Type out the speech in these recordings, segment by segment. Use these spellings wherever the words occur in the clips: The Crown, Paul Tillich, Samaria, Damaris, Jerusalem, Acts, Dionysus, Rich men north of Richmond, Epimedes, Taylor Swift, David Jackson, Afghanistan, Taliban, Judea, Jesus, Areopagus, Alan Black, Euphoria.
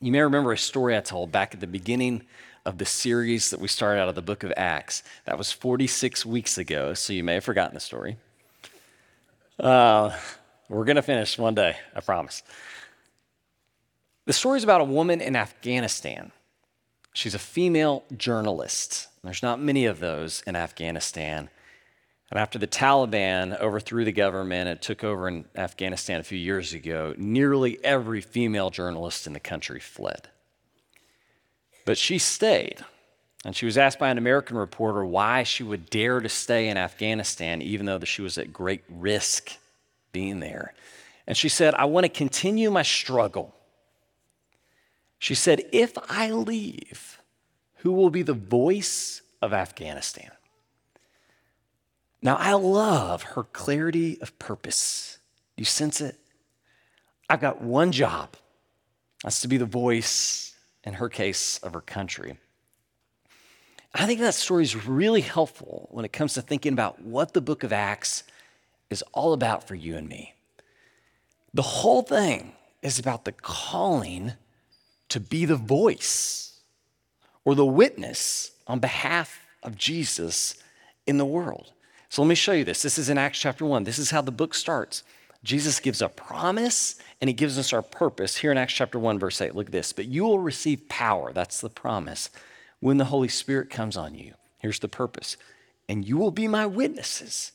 You may remember a story I told back at the beginning of the series that we started out of the book of Acts. That was 46 weeks ago, so you may have forgotten the story. We're going to finish one day, I promise. The story is about a woman in Afghanistan. She's a female journalist. There's not many of those in Afghanistan. And after the Taliban overthrew the government and took over in Afghanistan a few years ago, nearly every female journalist in the country fled. But she stayed, and she was asked by an American reporter why she would dare to stay in Afghanistan, even though she was at great risk being there. And she said, "I want to continue my struggle." She said, "If I leave, who will be the voice of Afghanistan?" Now, I love her clarity of purpose. Do you sense it? I've got one job. That's to be the voice, in her case, of her country. I think that story is really helpful when it comes to thinking about what the book of Acts is all about for you and me. The whole thing is about the calling to be the voice or the witness on behalf of Jesus in the world. So let me show you this. This is in Acts chapter 1. This is how the book starts. Jesus gives a promise, and he gives us our purpose here in Acts chapter 1, verse 8. Look at this. "But you will receive power," that's the promise, "when the Holy Spirit comes on you." Here's the purpose. "And you will be my witnesses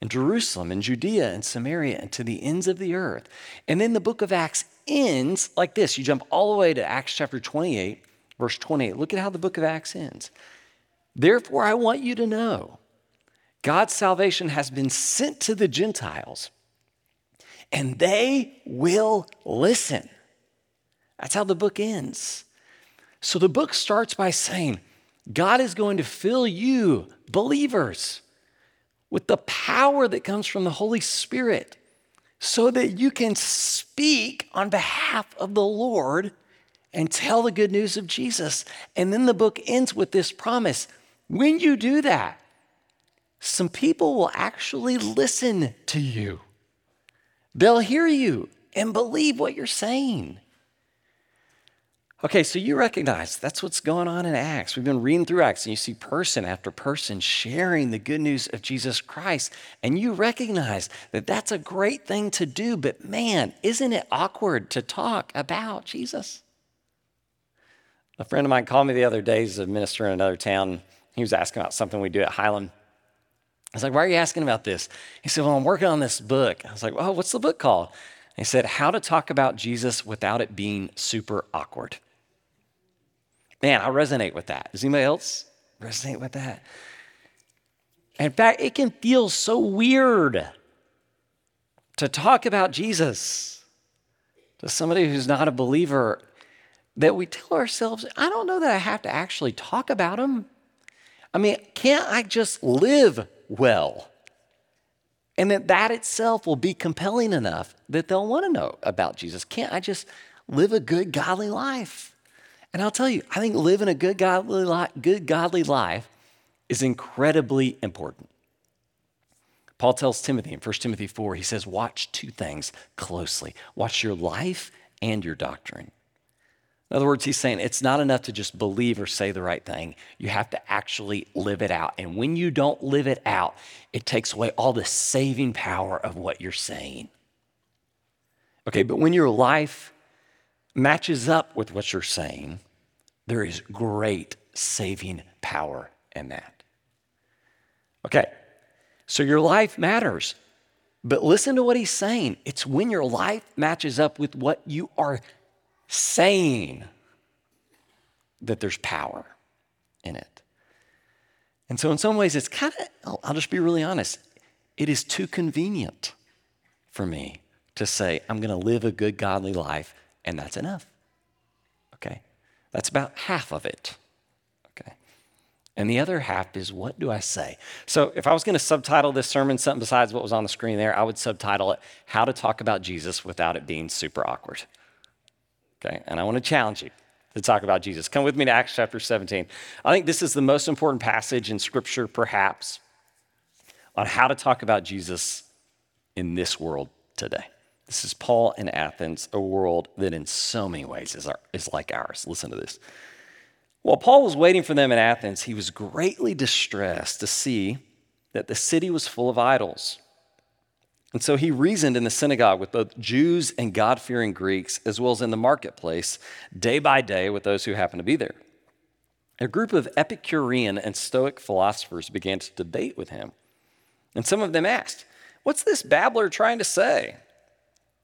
in Jerusalem and Judea and Samaria and to the ends of the earth." And then the book of Acts ends like this. You jump all the way to Acts chapter 28, verse 28. Look at how the book of Acts ends. "Therefore, I want you to know God's salvation has been sent to the Gentiles, and they will listen." That's how the book ends. So the book starts by saying, God is going to fill you, believers, with the power that comes from the Holy Spirit so that you can speak on behalf of the Lord and tell the good news of Jesus. And then the book ends with this promise. When you do that, some people will actually listen to you. They'll hear you and believe what you're saying. Okay, so you recognize that's what's going on in Acts. We've been reading through Acts, and you see person after person sharing the good news of Jesus Christ, and you recognize that that's a great thing to do, but man, isn't it awkward to talk about Jesus? A friend of mine called me the other day. He's a minister in another town. He was asking about something we do at Highland. I was like, "Why are you asking about this?" He said, "Well, I'm working on this book." I was like, "Oh, what's the book called?" And he said, "How to Talk About Jesus Without It Being Super Awkward." Man, I resonate with that. Does anybody else resonate with that? In fact, it can feel so weird to talk about Jesus to somebody who's not a believer that we tell ourselves, I don't know that I have to actually talk about him. I mean, can't I just live well? And that itself will be compelling enough that they'll want to know about Jesus. Can't I just live a good godly life? And I'll tell you, I think living a good godly life is incredibly important. Paul tells Timothy in 1 Timothy 4, he says, watch two things closely. Watch your life and your doctrine. In other words, he's saying it's not enough to just believe or say the right thing. You have to actually live it out. And when you don't live it out, it takes away all the saving power of what you're saying. Okay, but when your life matches up with what you're saying, there is great saving power in that. Okay, so your life matters. But listen to what he's saying. It's when your life matches up with what you are saying that there's power in it. And so in some ways, it's kind of, I'll just be really honest, it is too convenient for me to say, I'm going to live a good godly life, and that's enough. Okay? That's about half of it. Okay? And the other half is, what do I say? So if I was going to subtitle this sermon something besides what was on the screen there, I would subtitle it, How to Talk About Jesus Without It Being Super Awkward. Okay, and I want to challenge you to talk about Jesus. Come with me to Acts chapter 17. I think this is the most important passage in Scripture, perhaps, on how to talk about Jesus in this world today. This is Paul in Athens, a world that in so many ways is like ours. Listen to this. While Paul was waiting for them in Athens, he was greatly distressed to see that the city was full of idols. And so he reasoned in the synagogue with both Jews and God-fearing Greeks, as well as in the marketplace, day by day with those who happened to be there. A group of Epicurean and Stoic philosophers began to debate with him. And some of them asked, "What's this babbler trying to say?"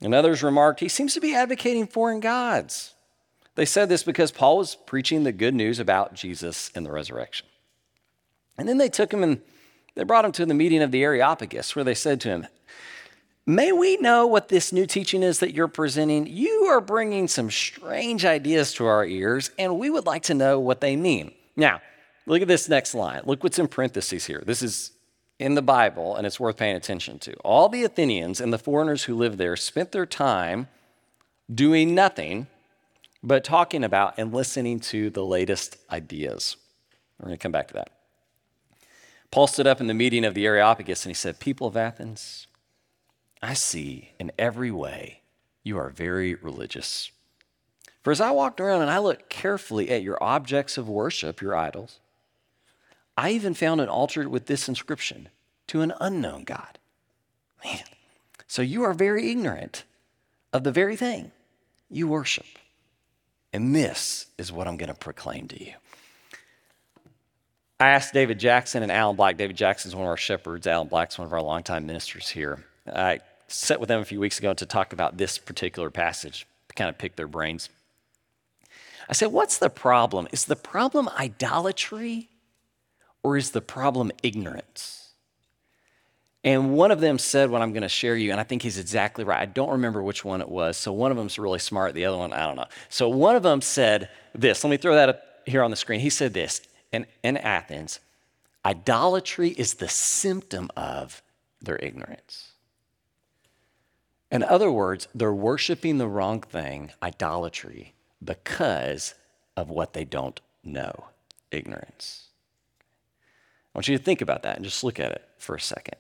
And others remarked, "He seems to be advocating foreign gods." They said this because Paul was preaching the good news about Jesus and the resurrection. And then they took him and they brought him to the meeting of the Areopagus, where they said to him, "May we know what this new teaching is that you're presenting? You are bringing some strange ideas to our ears, and we would like to know what they mean." Now, look at this next line. Look what's in parentheses here. This is in the Bible, and it's worth paying attention to. All the Athenians and the foreigners who lived there spent their time doing nothing but talking about and listening to the latest ideas. We're going to come back to that. Paul stood up in the meeting of the Areopagus, and he said, "People of Athens, I see in every way you are very religious. For as I walked around and I looked carefully at your objects of worship, your idols, I even found an altar with this inscription, 'To an unknown God.' Man, so you are very ignorant of the very thing you worship. And this is what I'm going to proclaim to you." I asked David Jackson and Alan Black. David Jackson's one of our shepherds. Alan Black's one of our longtime ministers here. I sat with them a few weeks ago to talk about this particular passage, to kind of pick their brains. I said, "What's the problem? Is the problem idolatry, or is the problem ignorance?" And one of them said what I'm going to share you, and I think he's exactly right. I don't remember which one it was. So one of them's really smart. The other one, I don't know. So one of them said this. Let me throw that up here on the screen. He said this, in Athens, idolatry is the symptom of their ignorance. In other words, they're worshiping the wrong thing, idolatry, because of what they don't know, ignorance. I want you to think about that and just look at it for a second.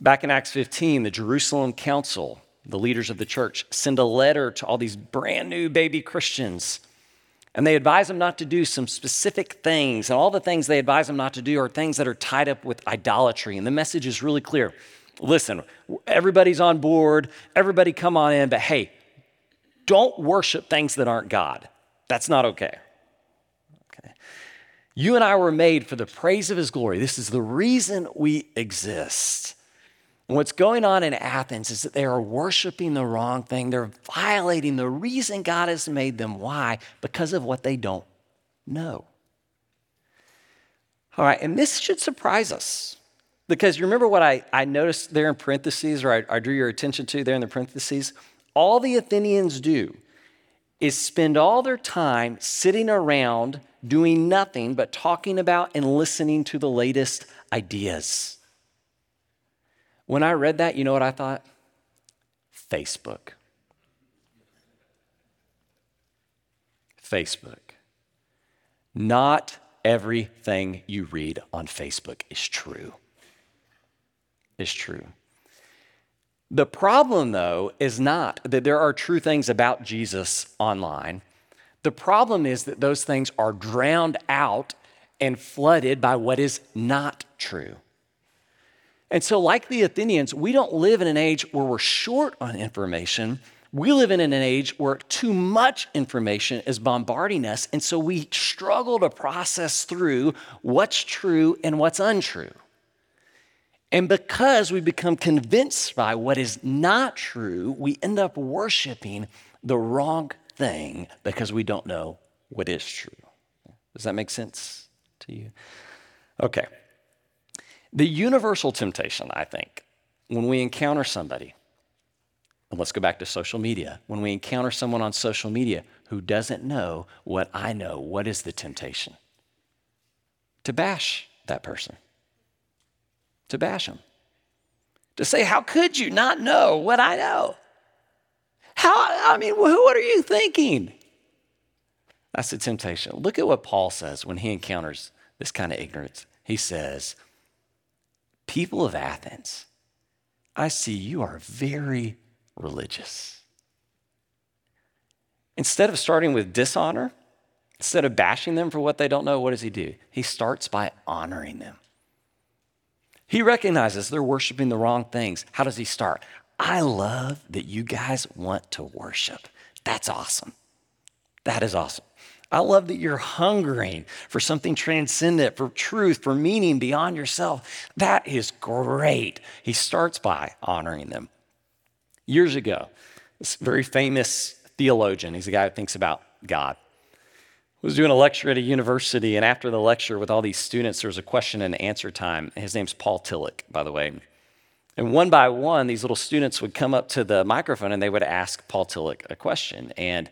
Back in Acts 15, the Jerusalem Council, the leaders of the church, send a letter to all these brand new baby Christians, and they advise them not to do some specific things, and all the things they advise them not to do are things that are tied up with idolatry, and the message is really clear. Listen, everybody's on board, everybody come on in, but hey, don't worship things that aren't God. That's not okay. Okay. You and I were made for the praise of his glory. This is the reason we exist. And what's going on in Athens is that they are worshiping the wrong thing. They're violating the reason God has made them. Why? Because of what they don't know. All right, and this should surprise us. Because you remember what I noticed there in parentheses, or I drew your attention to there in the parentheses? All the Athenians do is spend all their time sitting around doing nothing but talking about and listening to the latest ideas. When I read that, you know what I thought? Facebook. Facebook. Not everything you read on Facebook is true. Is true. The problem, though, is not that there are true things about Jesus online. The problem is that those things are drowned out and flooded by what is not true. And so, like the Athenians, we don't live in an age where we're short on information. We live in an age where too much information is bombarding us, and so we struggle to process through what's true and what's untrue. And because we become convinced by what is not true, we end up worshiping the wrong thing because we don't know what is true. Does that make sense to you? Okay. The universal temptation, I think, when we encounter somebody, and let's go back to social media, when we encounter someone on social media who doesn't know what I know, what is the temptation? To bash that person. To bash him, to say, "How could you not know what I know? What are you thinking?" That's the temptation. Look at what Paul says when he encounters this kind of ignorance. He says, "People of Athens, I see you are very religious. Instead of starting with dishonor, instead of bashing them for what they don't know, what does he do? He starts by honoring them. He recognizes they're worshiping the wrong things. How does he start? I love that you guys want to worship. That's awesome. That is awesome. I love that you're hungering for something transcendent, for truth, for meaning beyond yourself. That is great. He starts by honoring them. Years ago, this very famous theologian, he's a guy who thinks about God, was doing a lecture at a university, and after the lecture with all these students, there was a question and answer time. His name's Paul Tillich, by the way. And one by one, these little students would come up to the microphone and they would ask Paul Tillich a question. And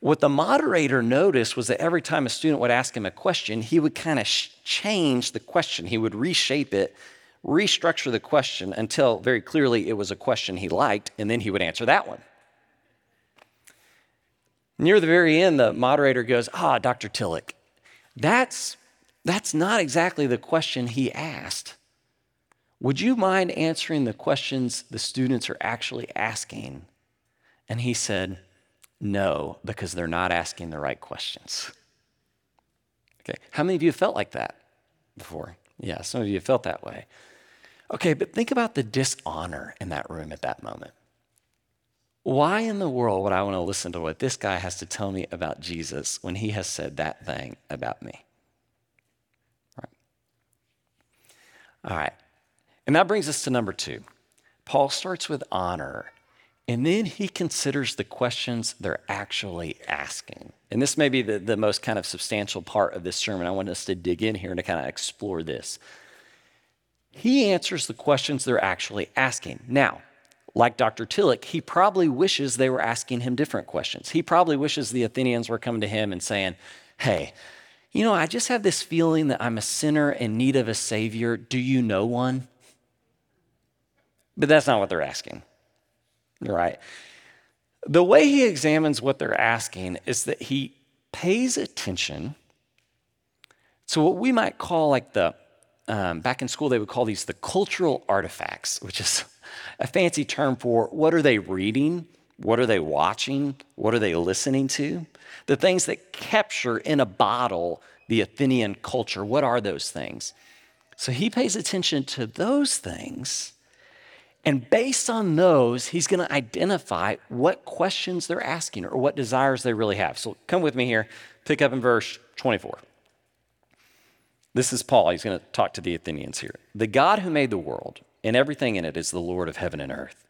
what the moderator noticed was that every time a student would ask him a question, he would kind of change the question. He would reshape it, restructure the question until very clearly it was a question he liked, and then he would answer that one. Near the very end, the moderator goes, Dr. Tillich, that's not exactly the question he asked. Would you mind answering the questions the students are actually asking? And he said, no, because they're not asking the right questions. Okay, how many of you have felt like that before? Yeah, some of you have felt that way. Okay, but think about the dishonor in that room at that moment. Why in the world would I want to listen to what this guy has to tell me about Jesus when he has said that thing about me? Right. All right. And that brings us to number 2. Paul starts with honor, and then he considers the questions they're actually asking. And this may be the most kind of substantial part of this sermon. I want us to dig in here and to kind of explore this. He answers the questions they're actually asking. Now, like Dr. Tillich, he probably wishes they were asking him different questions. He probably wishes the Athenians were coming to him and saying, hey, you know, I just have this feeling that I'm a sinner in need of a savior. Do you know one? But that's not what they're asking, right? The way he examines what they're asking is that he pays attention to what we might call like the, back in school, they would call these the cultural artifacts, which is a fancy term for what are they reading? What are they watching? What are they listening to? The things that capture in a bottle the Athenian culture, what are those things? So he pays attention to those things, and based on those, he's going to identify what questions they're asking or what desires they really have. So come with me here, pick up in verse 24. This is Paul. He's going to talk to the Athenians here. The God who made the world and everything in it is the Lord of heaven and earth.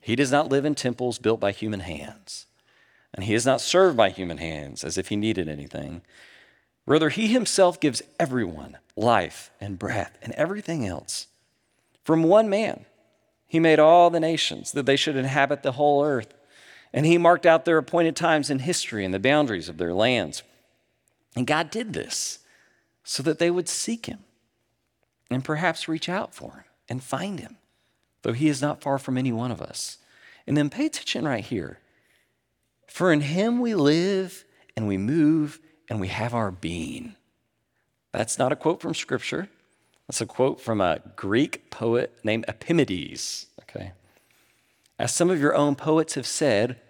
He does not live in temples built by human hands, and he is not served by human hands as if he needed anything. Rather, he himself gives everyone life and breath and everything else. From one man, he made all the nations that they should inhabit the whole earth, and he marked out their appointed times in history and the boundaries of their lands. And God did this so that they would seek him and perhaps reach out for him and find him, though he is not far from any one of us. And then pay attention right here. For in him we live and we move and we have our being. That's not a quote from Scripture. That's a quote from a Greek poet named Epimedes. Okay. As some of your own poets have said,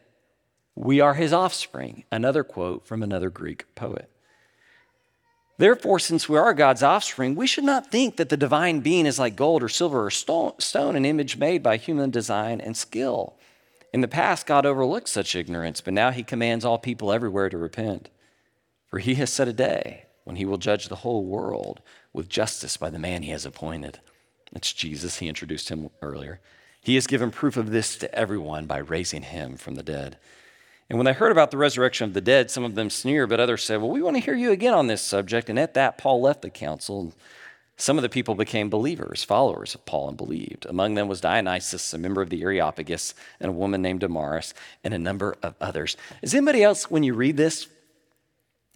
we are his offspring. Another quote from another Greek poet. Therefore, since we are God's offspring, we should not think that the divine being is like gold or silver or stone, an image made by human design and skill. In the past, God overlooked such ignorance, but now he commands all people everywhere to repent. For he has set a day when he will judge the whole world with justice by the man he has appointed. That's Jesus. He introduced him earlier. He has given proof of this to everyone by raising him from the dead. And when they heard about the resurrection of the dead, some of them sneered, but others said, well, we want to hear you again on this subject. And at that, Paul left the council. Some of the people became believers, followers of Paul, and believed. Among them was Dionysus, a member of the Areopagus, and a woman named Damaris, and a number of others. Is anybody else, when you read this,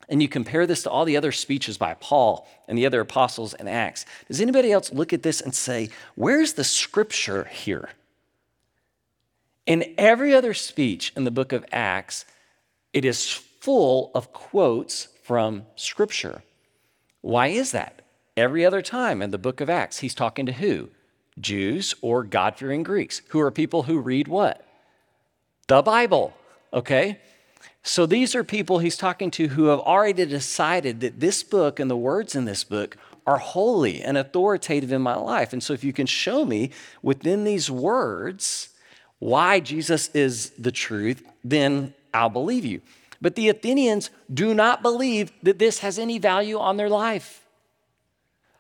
and you compare this to all the other speeches by Paul and the other apostles in Acts, does anybody else look at this and say, where's the Scripture here? In every other speech in the book of Acts, it is full of quotes from Scripture. Why is that? Every other time in the book of Acts, he's talking to who? Jews or God-fearing Greeks, who are people who read what? the Bible, okay? So these are people he's talking to who have already decided that this book and the words in this book are holy and authoritative in my life. And so if you can show me within these words why Jesus is the truth, then I'll believe you. But the Athenians do not believe that this has any value on their life.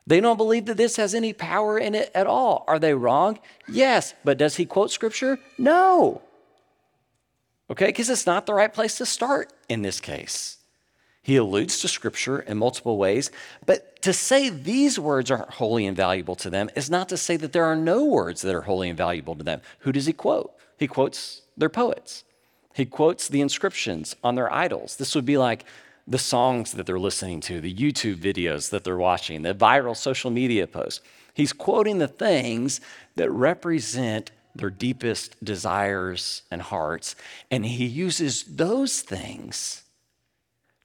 They don't believe that this has any power in it at all. Are they wrong? Yes. But does he quote scripture? No. Okay, because it's not the right place to start in this case. He alludes to scripture in multiple ways, but to say these words aren't holy and valuable to them is not to say that there are no words that are holy and valuable to them. Who does he quote? He quotes their poets. He quotes the inscriptions on their idols. This would be like the songs that they're listening to, the YouTube videos that they're watching, the viral social media posts. He's quoting the things that represent their deepest desires and hearts. And he uses those things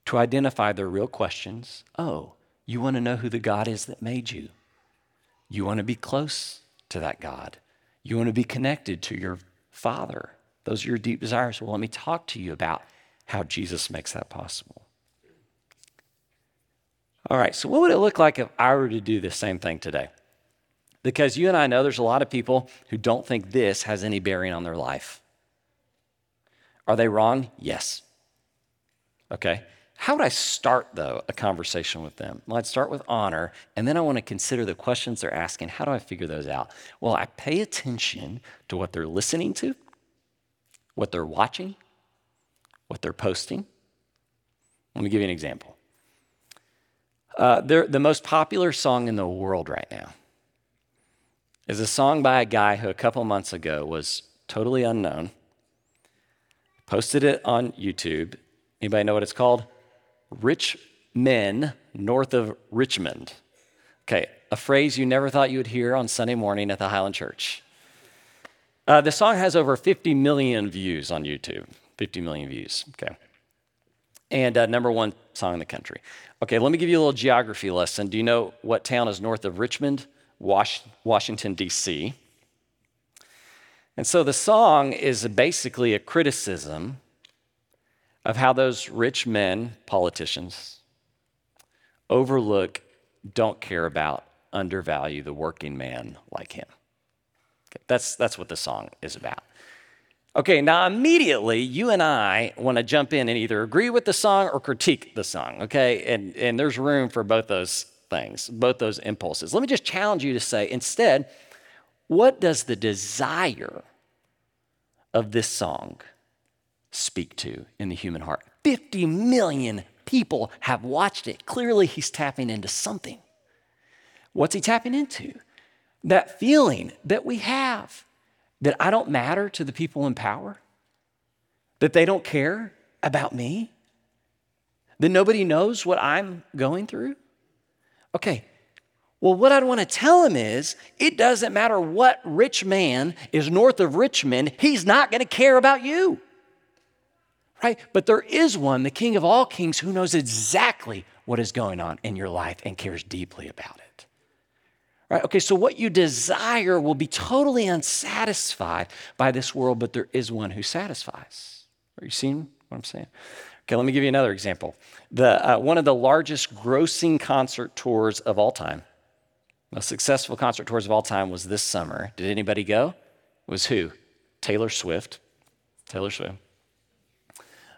to identify their real questions. Oh, you want to know who the God is that made you. You want to be close to that God. You want to be connected to your Father. Those are your deep desires. Well, let me talk to you about how Jesus makes that possible. All right, so what would it look like if I were to do the same thing today? Because you and I know there's a lot of people who don't think this has any bearing on their life. Are they wrong? Yes. Okay. How would I start, though, a conversation with them? Well, I'd start with honor, and then I want to consider the questions they're asking. How do I figure those out? Well, I pay attention to what they're listening to, what they're watching, what they're posting. Let me give you an example. The most popular song in the world right now is a song by a guy who a couple months ago was totally unknown, posted it on YouTube. Anybody know what it's called? Rich Men North of Richmond. Okay, a phrase you never thought you would hear on Sunday morning at the Highland Church. The song has over 50 million views on YouTube, 50 million views, okay. And number one song in the country. Okay, let me give you a little geography lesson. Do you know what town is north of Richmond? Washington, D.C. And so the song is basically a criticism of how those rich men, politicians, overlook, don't care about, undervalue the working man like him. Okay, that's what the song is about. Okay, now immediately you and I want to jump in and either agree with the song or critique the song, okay? And there's room for both those things, both those impulses. Let me just challenge you to say, instead, what does the desire of this song speak to in the human heart? 50 million people have watched it. Clearly, he's tapping into something. What's he tapping into? That feeling that we have, that I don't matter to the people in power, that they don't care about me, that nobody knows what I'm going through. Okay, well, what I'd want to tell him is it doesn't matter what rich man is north of Richmond, he's not going to care about you. Right? But there is one, the King of all kings, who knows exactly what is going on in your life and cares deeply about it. Right? Okay, so what you desire will be totally unsatisfied by this world, but there is one who satisfies. Are you seeing what I'm saying? Okay, let me give you another example. One of the largest grossing concert tours of all time, most successful concert tours of all time was this summer. Did anybody go? It was who? Taylor Swift.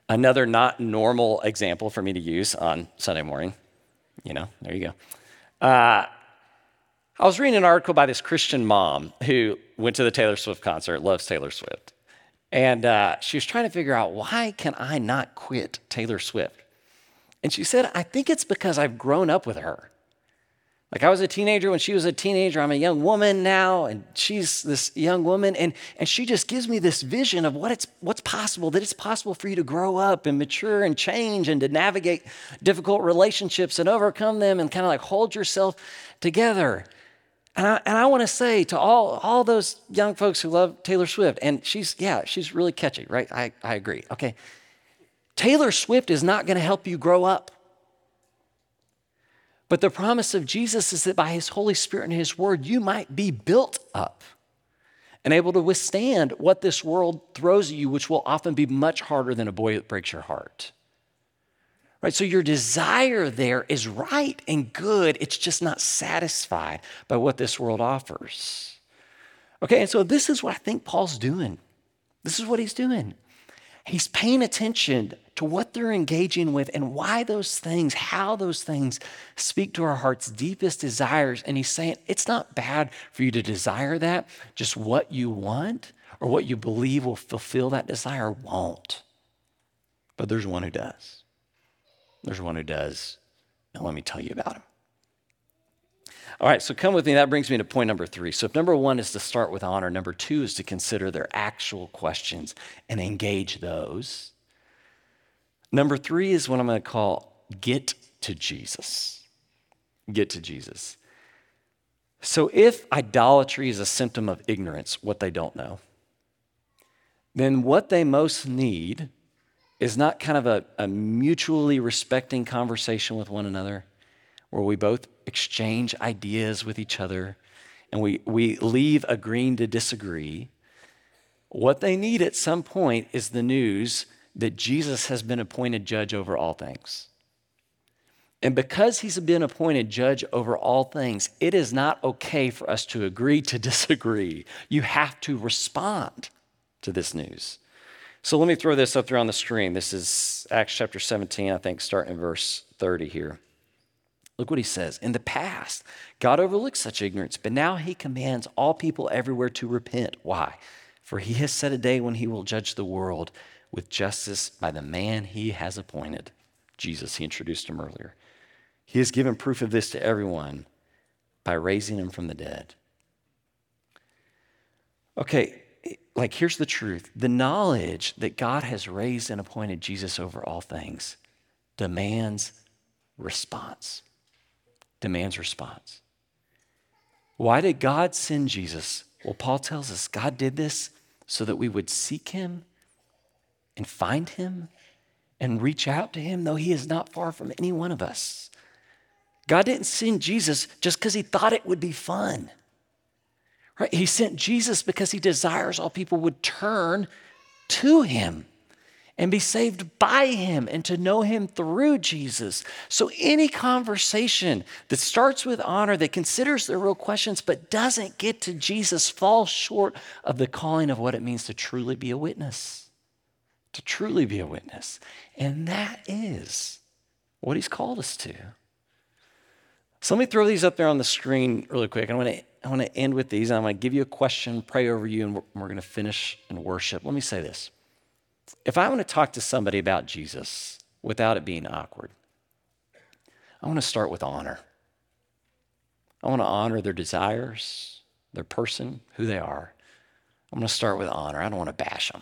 Another not normal example for me to use on Sunday morning. You know, there you go. I was reading an article by this Christian mom who went to the Taylor Swift concert, loves Taylor Swift. And she was trying to figure out, why can I not quit Taylor Swift? And she said, I think it's because I've grown up with her. Like I was a teenager when she was a teenager. I'm a young woman now, and she's this young woman. And she just gives me this vision of what's possible, that it's possible for you to grow up and mature and change and to navigate difficult relationships and overcome them and kind of like hold yourself together. And I want to say to all those young folks who love Taylor Swift, and she's really catchy, right? I agree. Okay. Taylor Swift is not going to help you grow up. But the promise of Jesus is that by his Holy Spirit and his word, you might be built up and able to withstand what this world throws at you, which will often be much harder than a boy that breaks your heart. Right? So your desire there is right and good. It's just not satisfied by what this world offers. Okay, and so this is what I think Paul's doing. This is what he's doing. He's paying attention to what they're engaging with and why those things, how those things speak to our heart's deepest desires. And he's saying, it's not bad for you to desire that. Just what you want or what you believe will fulfill that desire won't. But there's one who does. There's one who does. Now let me tell you about him. All right, so come with me. That brings me to point number 3. So if number 1 is to start with honor, number 2 is to consider their actual questions and engage those. Number 3 is what I'm going to call get to Jesus. Get to Jesus. So if idolatry is a symptom of ignorance, what they don't know, then what they most need is not kind of a mutually respecting conversation with one another, where we both exchange ideas with each other and we leave agreeing to disagree. What they need at some point is the news that Jesus has been appointed judge over all things. And because he's been appointed judge over all things, it is not okay for us to agree to disagree. You have to respond to this news. So let me throw this up there on the screen. This is Acts chapter 17, I think, starting in verse 30 here. Look what he says. In the past, God overlooked such ignorance, but now he commands all people everywhere to repent. Why? For he has set a day when he will judge the world with justice by the man he has appointed. Jesus, he introduced him earlier. He has given proof of this to everyone by raising him from the dead. Okay, like here's the truth. The knowledge that God has raised and appointed Jesus over all things demands response. Demands response. Why did God send Jesus? Well, Paul tells us God did this so that we would seek him and find him and reach out to him, though he is not far from any one of us. God didn't send Jesus just because he thought it would be fun. Right? He sent Jesus because he desires all people would turn to him and be saved by him and to know him through Jesus. So any conversation that starts with honor, that considers the real questions, but doesn't get to Jesus falls short of the calling of what it means to truly be a witness. To truly be a witness. And that is what he's called us to. So let me throw these up there on the screen really quick. I want to end with these. I'm going to give you a question, pray over you, and we're going to finish in worship. Let me say this. If I want to talk to somebody about Jesus without it being awkward, I want to start with honor. I want to honor their desires, their person, who they are. I'm going to start with honor. I don't want to bash them.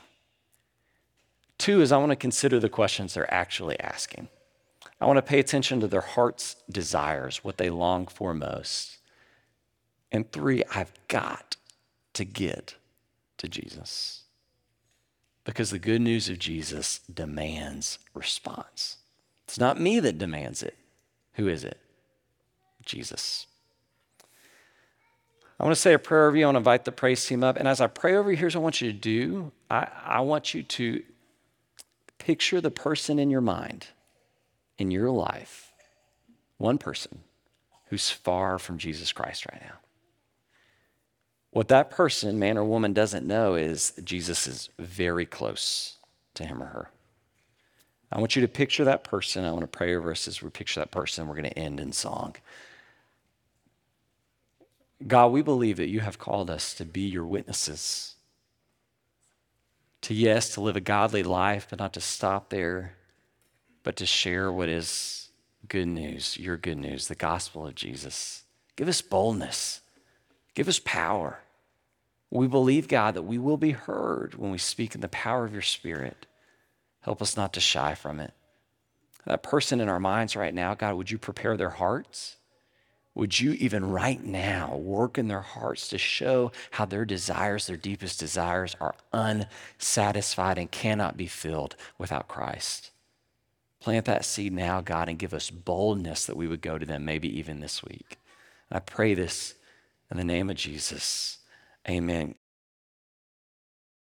2 is I want to consider the questions they're actually asking. I want to pay attention to their heart's desires, what they long for most. And 3, I've got to get to Jesus. Because the good news of Jesus demands response. It's not me that demands it. Who is it? Jesus. I want to say a prayer over you. I want to invite the praise team up. And as I pray over you, here's what I want you to do. I want you to picture the person in your mind, in your life, one person who's far from Jesus Christ right now. What that person, man or woman, doesn't know is Jesus is very close to him or her. I want you to picture that person. I want to pray over us as we picture that person. We're going to end in song. God, we believe that you have called us to be your witnesses. To live a godly life, but not to stop there, but to share what is good news, your good news, the gospel of Jesus. Give us boldness. Give us power. We believe, God, that we will be heard when we speak in the power of your Spirit. Help us not to shy from it. That person in our minds right now, God, would you prepare their hearts? Would you even right now work in their hearts to show how their desires, their deepest desires, are unsatisfied and cannot be filled without Christ? Plant that seed now, God, and give us boldness that we would go to them maybe even this week. And I pray this in the name of Jesus, amen.